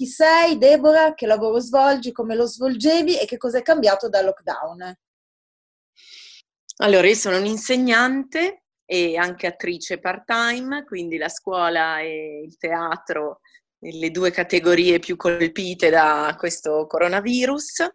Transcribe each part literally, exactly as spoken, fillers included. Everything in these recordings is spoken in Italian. Chi sei, Deborah? Che lavoro svolgi? Come lo svolgevi? E che cosa è cambiato dal lockdown? Allora, io sono un'insegnante e anche attrice part-time, quindi la scuola e il teatro, le due categorie più colpite da questo coronavirus.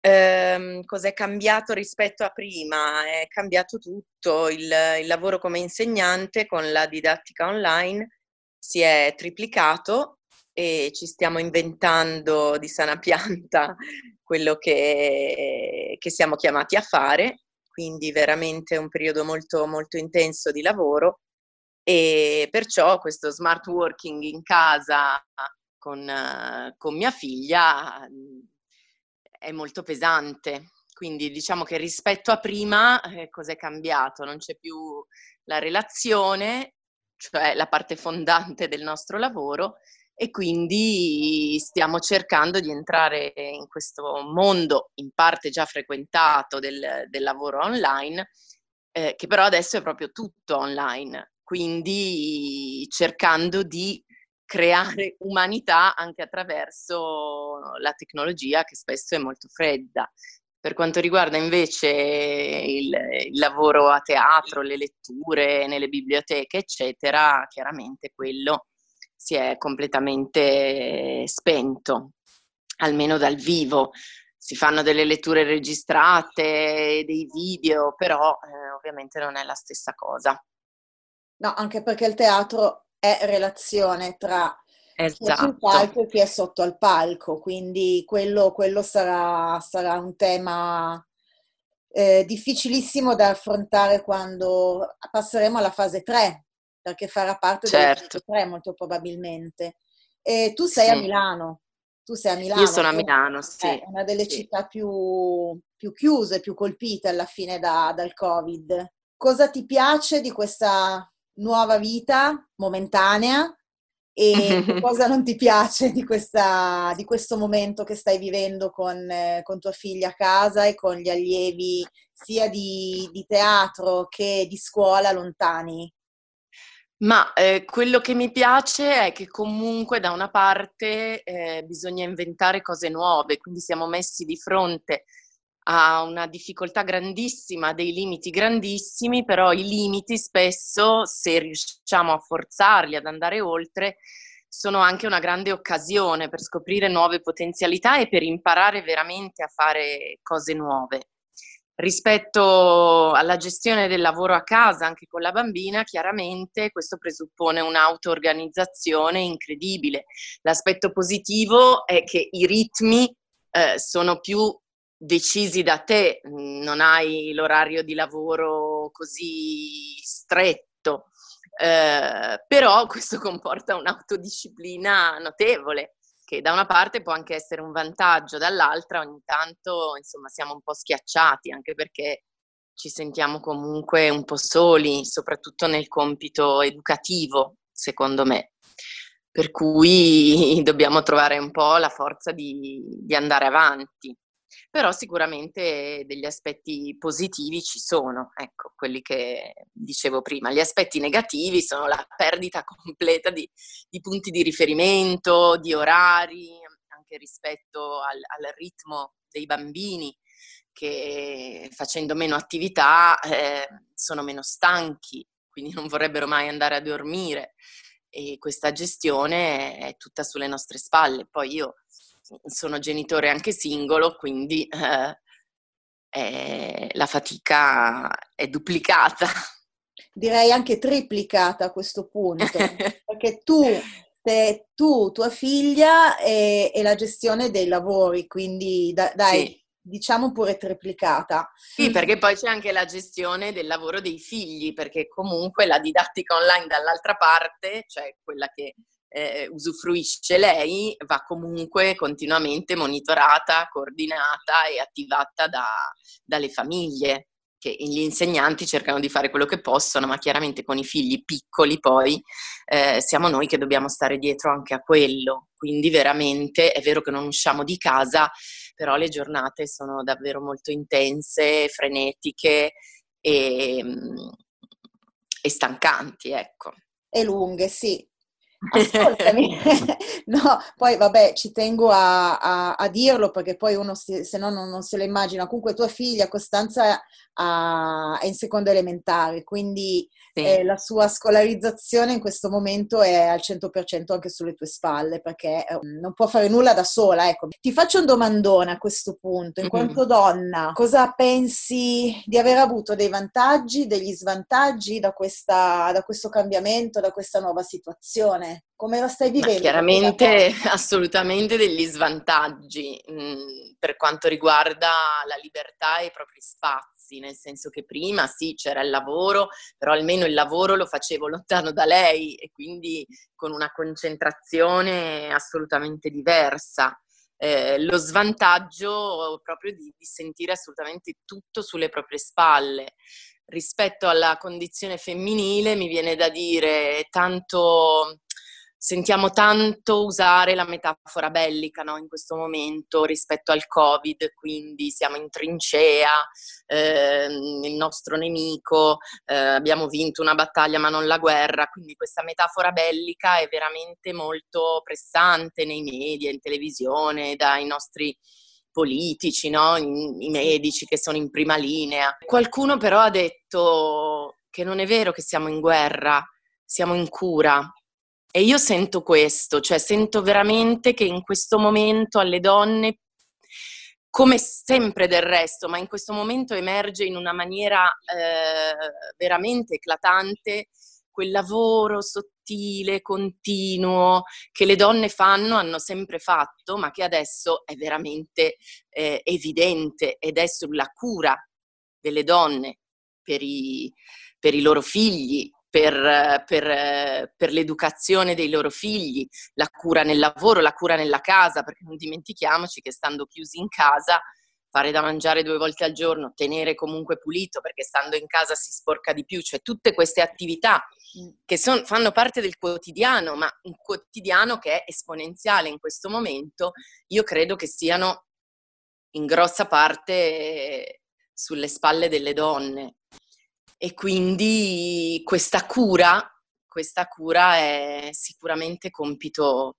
Eh, cos'è cambiato rispetto a prima? È cambiato tutto. Il, il lavoro come insegnante con la didattica online si è triplicato e ci stiamo inventando di sana pianta quello che, che siamo chiamati a fare. Quindi veramente un periodo molto, molto intenso di lavoro, e perciò questo smart working in casa con, con mia figlia è molto pesante. Quindi diciamo che rispetto a prima eh, cos'è cambiato? Non c'è più la relazione, cioè la parte fondante del nostro lavoro, e quindi stiamo cercando di entrare in questo mondo in parte già frequentato del, del lavoro online, eh, che però adesso è proprio tutto online, quindi cercando di creare umanità anche attraverso la tecnologia, che spesso è molto fredda. Per quanto riguarda invece il, il lavoro a teatro, le letture nelle biblioteche, eccetera, chiaramente quello si è completamente spento, almeno dal vivo. Si fanno delle letture registrate, dei video, però eh, ovviamente non è la stessa cosa. No, anche perché il teatro è relazione tra esatto. chi è sul palco e chi è sotto al palco, quindi quello, quello sarà, sarà un tema eh, difficilissimo da affrontare quando passeremo alla fase tre. Perché farà parte certo. del tre molto probabilmente. E tu sei sì. a Milano. Tu sei a Milano. Io sono a Milano, sì. È una delle sì. città più, più chiuse, più colpite alla fine da, dal Covid. Cosa ti piace di questa nuova vita momentanea e cosa non ti piace di, questa, di questo momento che stai vivendo con, con tua figlia a casa e con gli allievi sia di, di teatro che di scuola lontani? Ma eh, quello che mi piace è che comunque da una parte eh, bisogna inventare cose nuove, quindi siamo messi di fronte a una difficoltà grandissima, a dei limiti grandissimi, però i limiti spesso, se riusciamo a forzarli, ad andare oltre, sono anche una grande occasione per scoprire nuove potenzialità e per imparare veramente a fare cose nuove. Rispetto alla gestione del lavoro a casa, anche con la bambina, chiaramente questo presuppone un'auto-organizzazione incredibile. L'aspetto positivo è che i ritmi eh, sono più decisi da te, non hai l'orario di lavoro così stretto, eh, però questo comporta un'autodisciplina notevole, che da una parte può anche essere un vantaggio, dall'altra ogni tanto insomma siamo un po' schiacciati, anche perché ci sentiamo comunque un po' soli, soprattutto nel compito educativo, secondo me. Per cui dobbiamo trovare un po' la forza di, di andare avanti. Però sicuramente degli aspetti positivi ci sono, ecco, quelli che dicevo prima. Gli aspetti negativi sono la perdita completa di, di punti di riferimento, di orari, anche rispetto al, al ritmo dei bambini, che facendo meno attività eh, sono meno stanchi, quindi non vorrebbero mai andare a dormire, e questa gestione è tutta sulle nostre spalle. Poi io sono genitore anche singolo, quindi eh, eh, la fatica è duplicata. Direi anche triplicata a questo punto, perché tu, te, tu tua figlia e, e la gestione dei lavori, quindi da, dai, sì. diciamo pure triplicata. Sì, perché poi c'è anche la gestione del lavoro dei figli, perché comunque la didattica online dall'altra parte, cioè quella che Eh, usufruisce lei, va comunque continuamente monitorata, coordinata e attivata da, dalle famiglie, che gli insegnanti cercano di fare quello che possono, ma chiaramente con i figli piccoli poi eh, siamo noi che dobbiamo stare dietro anche a quello. Quindi veramente è vero che non usciamo di casa, però le giornate sono davvero molto intense, frenetiche e, e stancanti, ecco. E lunghe, sì. ascoltami. No, poi vabbè, ci tengo a, a, a dirlo, perché poi uno si, se no non, non se lo immagina. Comunque tua figlia Costanza a, è in seconda elementare, quindi sì. eh, la sua scolarizzazione in questo momento è al cento per cento anche sulle tue spalle, perché eh, non può fare nulla da sola, ecco. Ti faccio un domandone a questo punto, in quanto mm-hmm. donna, cosa pensi di aver avuto dei vantaggi, degli svantaggi da, questa, da questo cambiamento, da questa nuova situazione? Come la stai vivendo? Ma chiaramente assolutamente degli svantaggi mh, per quanto riguarda la libertà e i propri spazi, nel senso che prima sì c'era il lavoro, però almeno il lavoro lo facevo lontano da lei e quindi con una concentrazione assolutamente diversa. Eh, lo svantaggio proprio di, di sentire assolutamente tutto sulle proprie spalle. Rispetto alla condizione femminile mi viene da dire tanto... Sentiamo tanto usare la metafora bellica, no, in questo momento rispetto al Covid, quindi siamo in trincea, eh, il nostro nemico, eh, abbiamo vinto una battaglia ma non la guerra, quindi questa metafora bellica è veramente molto pressante nei media, in televisione, dai nostri politici, no? I, i medici che sono in prima linea. Qualcuno però ha detto che non è vero che siamo in guerra, siamo in cura. E io sento questo, cioè sento veramente che in questo momento alle donne, come sempre del resto, ma in questo momento emerge in una maniera eh, veramente eclatante quel lavoro sottile, continuo, che le donne fanno, hanno sempre fatto, ma che adesso è veramente eh, evidente ed è sulla cura delle donne per i, per i loro figli. Per, per, per l'educazione dei loro figli, la cura nel lavoro, la cura nella casa, perché non dimentichiamoci che stando chiusi in casa, fare da mangiare due volte al giorno, tenere comunque pulito, perché stando in casa si sporca di più, cioè tutte queste attività che son, fanno parte del quotidiano, ma un quotidiano che è esponenziale in questo momento, io credo che siano in grossa parte sulle spalle delle donne. E quindi questa cura, questa cura è sicuramente compito,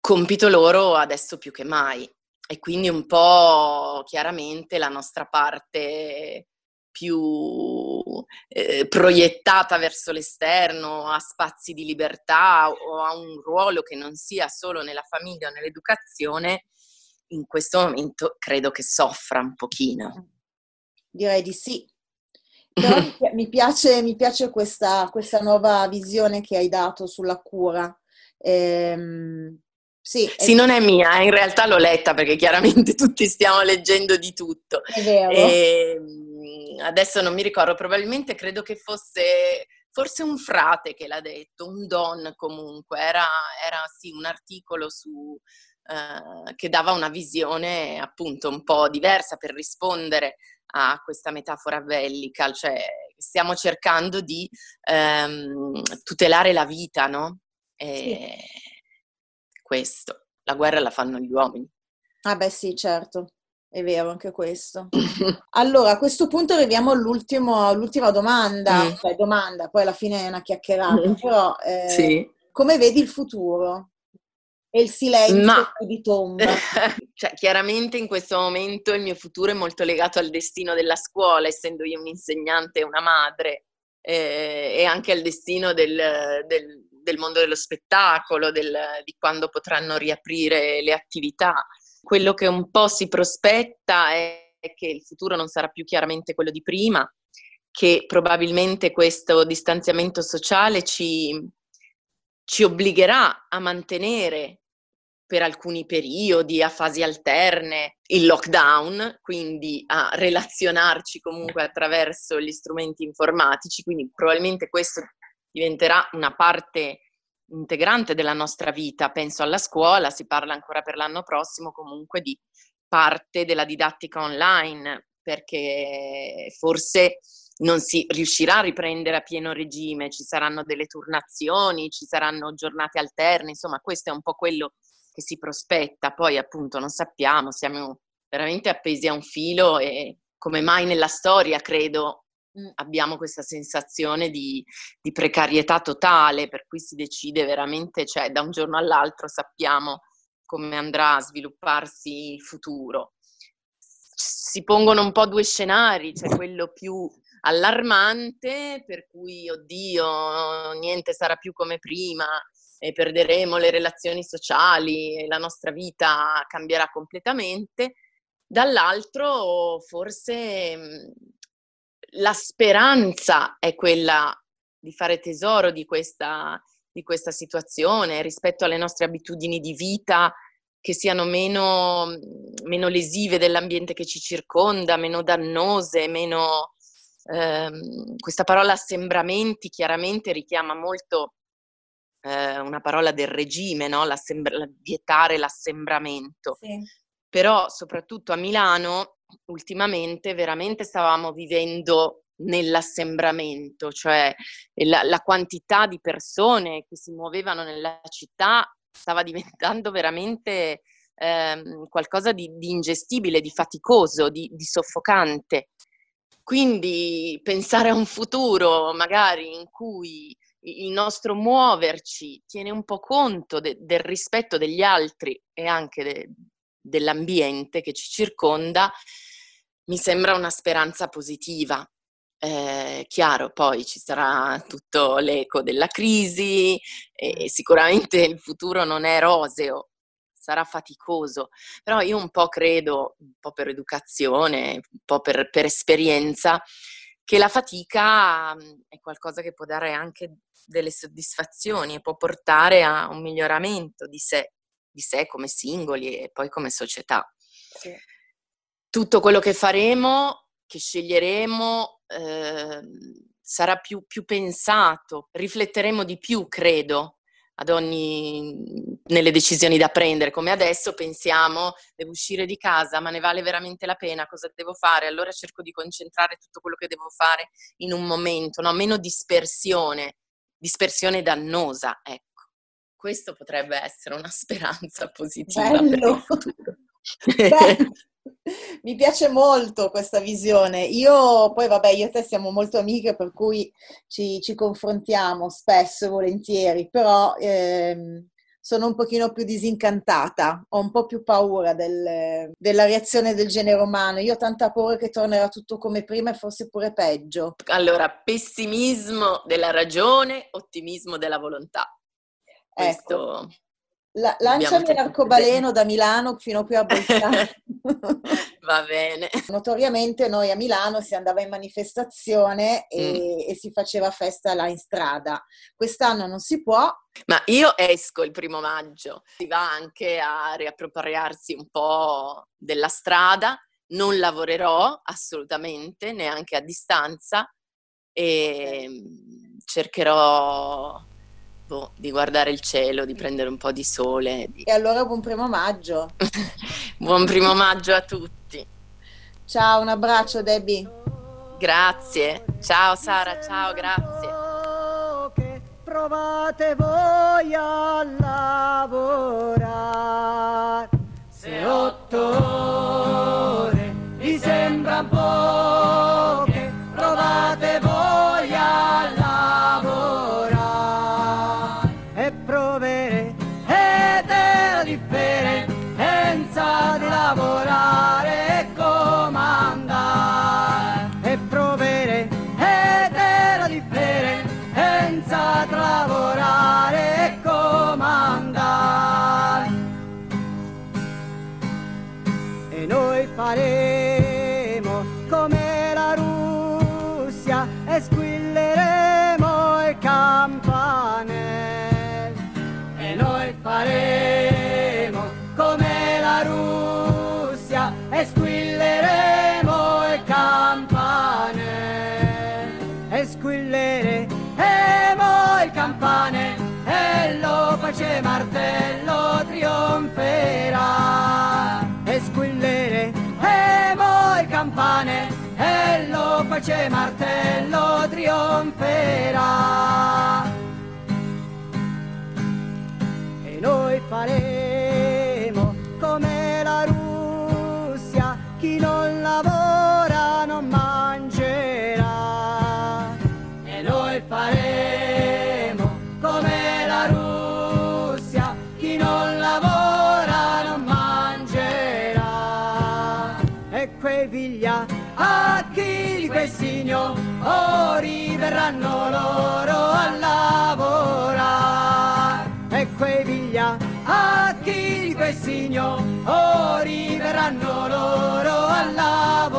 compito loro adesso più che mai. E quindi un po' chiaramente la nostra parte più eh, proiettata verso l'esterno, a spazi di libertà o a un ruolo che non sia solo nella famiglia o nell'educazione, in questo momento credo che soffra un pochino. Direi di sì. Però mi piace, mi piace questa, questa nuova visione che hai dato sulla cura. Ehm, sì, sì è... non è mia, in realtà l'ho letta, perché chiaramente tutti stiamo leggendo di tutto. È vero. E adesso non mi ricordo, probabilmente credo che fosse forse un frate che l'ha detto, un don comunque, era, era sì un articolo su... Uh, che dava una visione appunto un po' diversa per rispondere a questa metafora bellica, cioè stiamo cercando di um, tutelare la vita, no? E sì. Questo, la guerra la fanno gli uomini. Ah beh sì, certo. È vero, anche questo. Allora, a questo punto arriviamo all'ultimo, all'ultima domanda, mm. cioè domanda, poi alla fine è una chiacchierata, mm. però eh, sì. Come vedi il futuro? E il silenzio Ma... di tomba. Cioè, chiaramente in questo momento il mio futuro è molto legato al destino della scuola, essendo io un'insegnante e una madre, eh, e anche al destino del, del, del mondo dello spettacolo, del, di quando potranno riaprire le attività. Quello che un po' si prospetta è che il futuro non sarà più chiaramente quello di prima, che probabilmente questo distanziamento sociale ci, ci obbligherà a mantenere per alcuni periodi, a fasi alterne, il lockdown, quindi a relazionarci comunque attraverso gli strumenti informatici, quindi probabilmente questo diventerà una parte integrante della nostra vita. Penso alla scuola, si parla ancora per l'anno prossimo comunque di parte della didattica online, perché forse non si riuscirà a riprendere a pieno regime, ci saranno delle turnazioni, ci saranno giornate alterne, insomma questo è un po' quello che si prospetta, poi appunto non sappiamo, siamo veramente appesi a un filo e come mai nella storia credo abbiamo questa sensazione di, di precarietà totale, per cui si decide veramente, cioè da un giorno all'altro sappiamo come andrà a svilupparsi il futuro. Si pongono un po' due scenari, c'è cioè quello più allarmante, per cui oddio, niente sarà più come prima, e perderemo le relazioni sociali, e la nostra vita cambierà completamente. Dall'altro forse la speranza è quella di fare tesoro di questa, di questa situazione rispetto alle nostre abitudini di vita, che siano meno, meno lesive dell'ambiente che ci circonda, meno dannose, meno... Ehm, questa parola assembramenti chiaramente richiama molto eh, una parola del regime, no? L'assembra- vietare l'assembramento. Sì. Però soprattutto a Milano ultimamente veramente stavamo vivendo nell'assembramento, cioè la, la quantità di persone che si muovevano nella città stava diventando veramente ehm, qualcosa di, di ingestibile, di faticoso, di, di soffocante. Quindi pensare a un futuro magari in cui il nostro muoverci tiene un po' conto de, del rispetto degli altri e anche de, dell'ambiente che ci circonda, mi sembra una speranza positiva. Eh, chiaro, poi ci sarà tutto l'eco della crisi e sicuramente il futuro non è roseo, sarà faticoso, però io un po' credo, un po' per educazione, un po' per, per esperienza, che la fatica è qualcosa che può dare anche delle soddisfazioni e può portare a un miglioramento di sé, di sé come singoli e poi come società. Sì. Tutto quello che faremo, che sceglieremo, eh, sarà più, più pensato, rifletteremo di più, credo, ad ogni, nelle decisioni da prendere. Come adesso pensiamo, devo uscire di casa, ma ne vale veramente la pena? Cosa devo fare? Allora cerco di concentrare tutto quello che devo fare in un momento, no? Meno dispersione, dispersione dannosa, ecco. Questo potrebbe essere una speranza positiva. Bello. Per il futuro. Beh, mi piace molto questa visione. Io poi, vabbè, io e te siamo molto amiche, per cui ci, ci confrontiamo spesso e volentieri, però ehm, sono un pochino più disincantata, ho un po' più paura del, della reazione del genere umano. Io ho tanta paura che tornerà tutto come prima e forse pure peggio. Allora, pessimismo della ragione, ottimismo della volontà. Ecco, la, lanciami l'arcobaleno da Milano fino qui a Bolzano. Va bene. Notoriamente noi a Milano si andava in manifestazione e, mm. e si faceva festa là in strada. Quest'anno non si può. Ma io esco il primo maggio. Si va anche a riappropriarsi un po' della strada. Non lavorerò assolutamente, neanche a distanza. E mm. cercherò... di guardare il cielo, di prendere un po' di sole. Di... E allora buon primo maggio! Buon primo maggio a tutti! Ciao, un abbraccio Debbie! Grazie! Ciao Sara, ciao, grazie! Che provate voi a lavorare, se otto ore vi sembra poche, provate voi a lavorare. Lavorare e comandare e provere ed è la differenza tra lavorare e comandare. E noi faremo come la Russia e squilleremo il campanello. E noi faremo come la Russia e squilleremo il campanello, e squilleremo il campanello, e lo pace martello trionferà. E squilleremo il campanello, e lo pace martello trionferà. E noi faremo come la Russia. Chi non lavora non mangerà. veglia a chi di questi signori verranno loro a lavorare. Ecco e veglia a chi di questi signori verranno loro a lavorare.